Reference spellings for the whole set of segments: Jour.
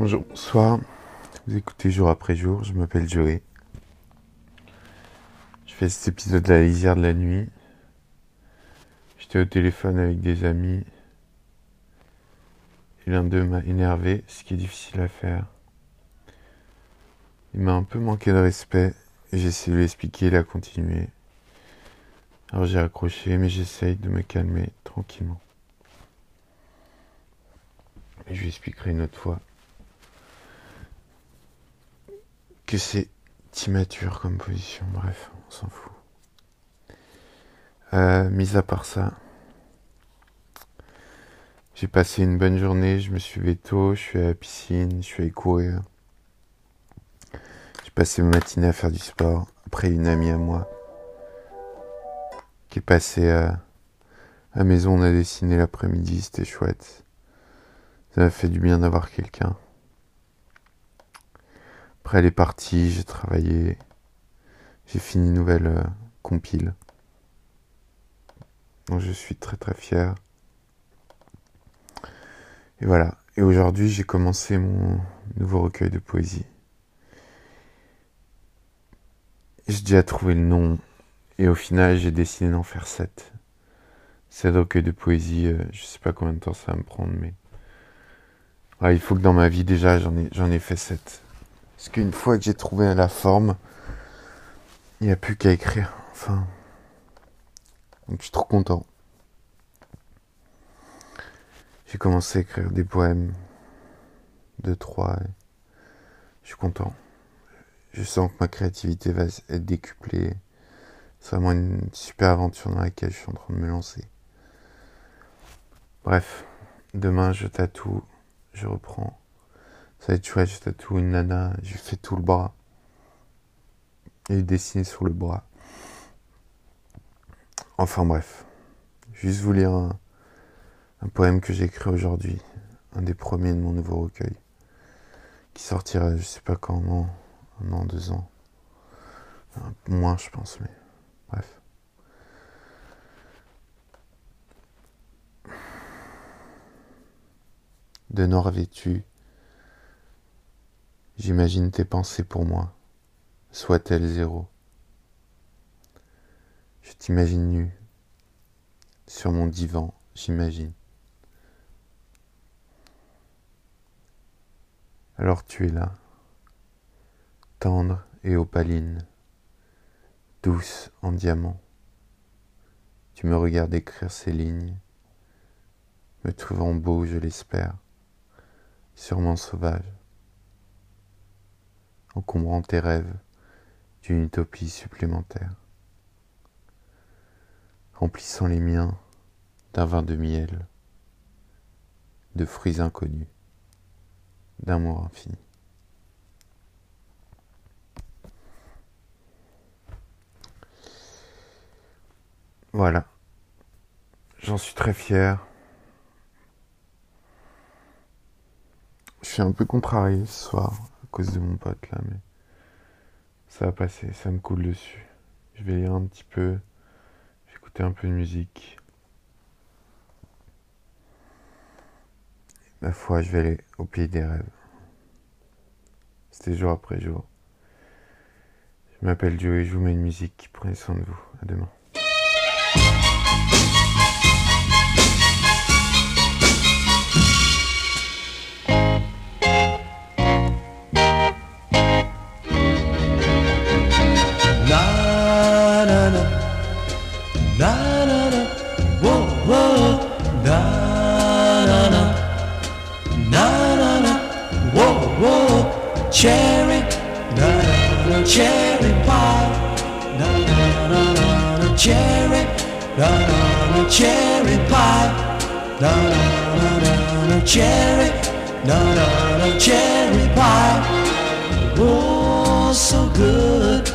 Bonjour, bonsoir, vous écoutez Jour après Jour, je m'appelle Joé. Je fais cet épisode de la lisière de la nuit. J'étais au téléphone avec des amis et l'un d'eux m'a énervé, ce qui est difficile à faire. Il m'a un peu manqué de respect et j'ai essayé de lui expliquer, il a continué. Alors j'ai raccroché, mais j'essaye de me calmer tranquillement. Et je lui expliquerai une autre fois que c'est immature comme position, bref, on s'en fout. Mis à part ça, j'ai passé une bonne journée, je me suis levé tôt, je suis à la piscine, je suis allé courir. J'ai passé ma matinée à faire du sport, après une amie à moi qui est passée à la maison, on a dessiné l'après-midi, c'était chouette. Ça m'a fait du bien d'avoir quelqu'un. Après elle est partie, j'ai travaillé, j'ai fini une nouvelle compile. Donc je suis très très fier. Et voilà. Et aujourd'hui j'ai commencé mon nouveau recueil de poésie. J'ai déjà trouvé le nom et au final j'ai décidé d'en faire 7. 7 recueils de poésie, je sais pas combien de temps ça va me prendre, mais... Ah, il faut que dans ma vie, déjà, j'en ai fait 7. Parce qu'une fois que j'ai trouvé la forme, il n'y a plus qu'à écrire. Enfin, donc je suis trop content. J'ai commencé à écrire des poèmes. 2, 3. Je suis content. Je sens que ma créativité va être décuplée. C'est vraiment une super aventure dans laquelle je suis en train de me lancer. Bref, demain, je tatoue. Je reprends. Ça va être chouette, je tatoue une nana, j'ai fait tout le bras. Et dessiné sur le bras. Enfin bref. Juste vous lire un poème que j'ai écrit aujourd'hui. Un des premiers de mon nouveau recueil. Qui sortira je sais pas quand, un an, 2 ans. Un peu moins je pense, mais bref. De noir vêtu, j'imagine tes pensées pour moi, soient-elles 0. Je t'imagine nu, sur mon divan, j'imagine. Alors tu es là, tendre et opaline, douce en diamant. Tu me regardes écrire ces lignes, me trouvant beau, je l'espère. Sûrement sauvage, encombrant tes rêves d'une utopie supplémentaire, remplissant les miens d'un vin de miel, de fruits inconnus, d'amour infini. Voilà, j'en suis très fier. Je suis un peu contrarié ce soir à cause de mon pote là, mais ça va passer, ça me coule dessus. Je vais lire un petit peu, je vais écouter un peu de musique. Ma foi, je vais aller au pays des rêves. C'était jour après jour. Je m'appelle Joe et je vous mets une musique. Prenez soin de vous. À demain. Cherry, na-na-na, cherry pie, na-na-na-na, cherry, na-na-na, cherry pie, na-na-na, cherry pie. Oh, so good,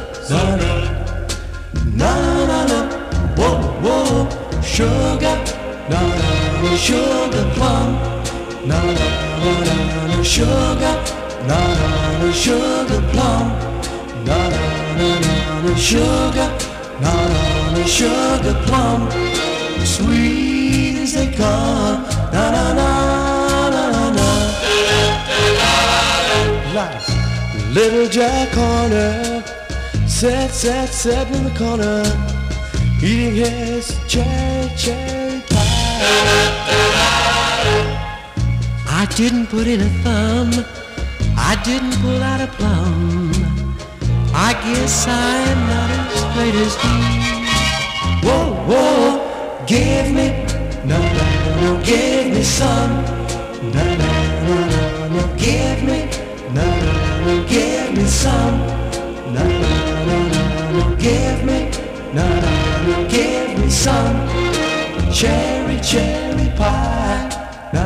na-na-na, whoa, whoa, sugar, na-na-na, sugar plum, na-na-na, sugar. Na na na sugar plum, na na na na sugar, na na na sugar plum, sweet as they come, na na na na na na. Little Jack Horner sat in the corner, eating his cherry pie. I didn't put in a thumb, I didn't pull out a plum, I guess I am not as straight as he. Whoa, whoa, give me, no, no, no, give me some, no, no, no, no, no, give me, no, no, no, give me some, no, no, no, no, no, give me, no, no, no, give me some cherry pie, no,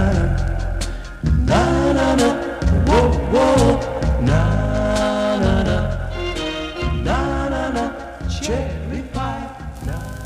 no, no, no, whoa, whoa, no, no, no, no, no, cherry pie, no.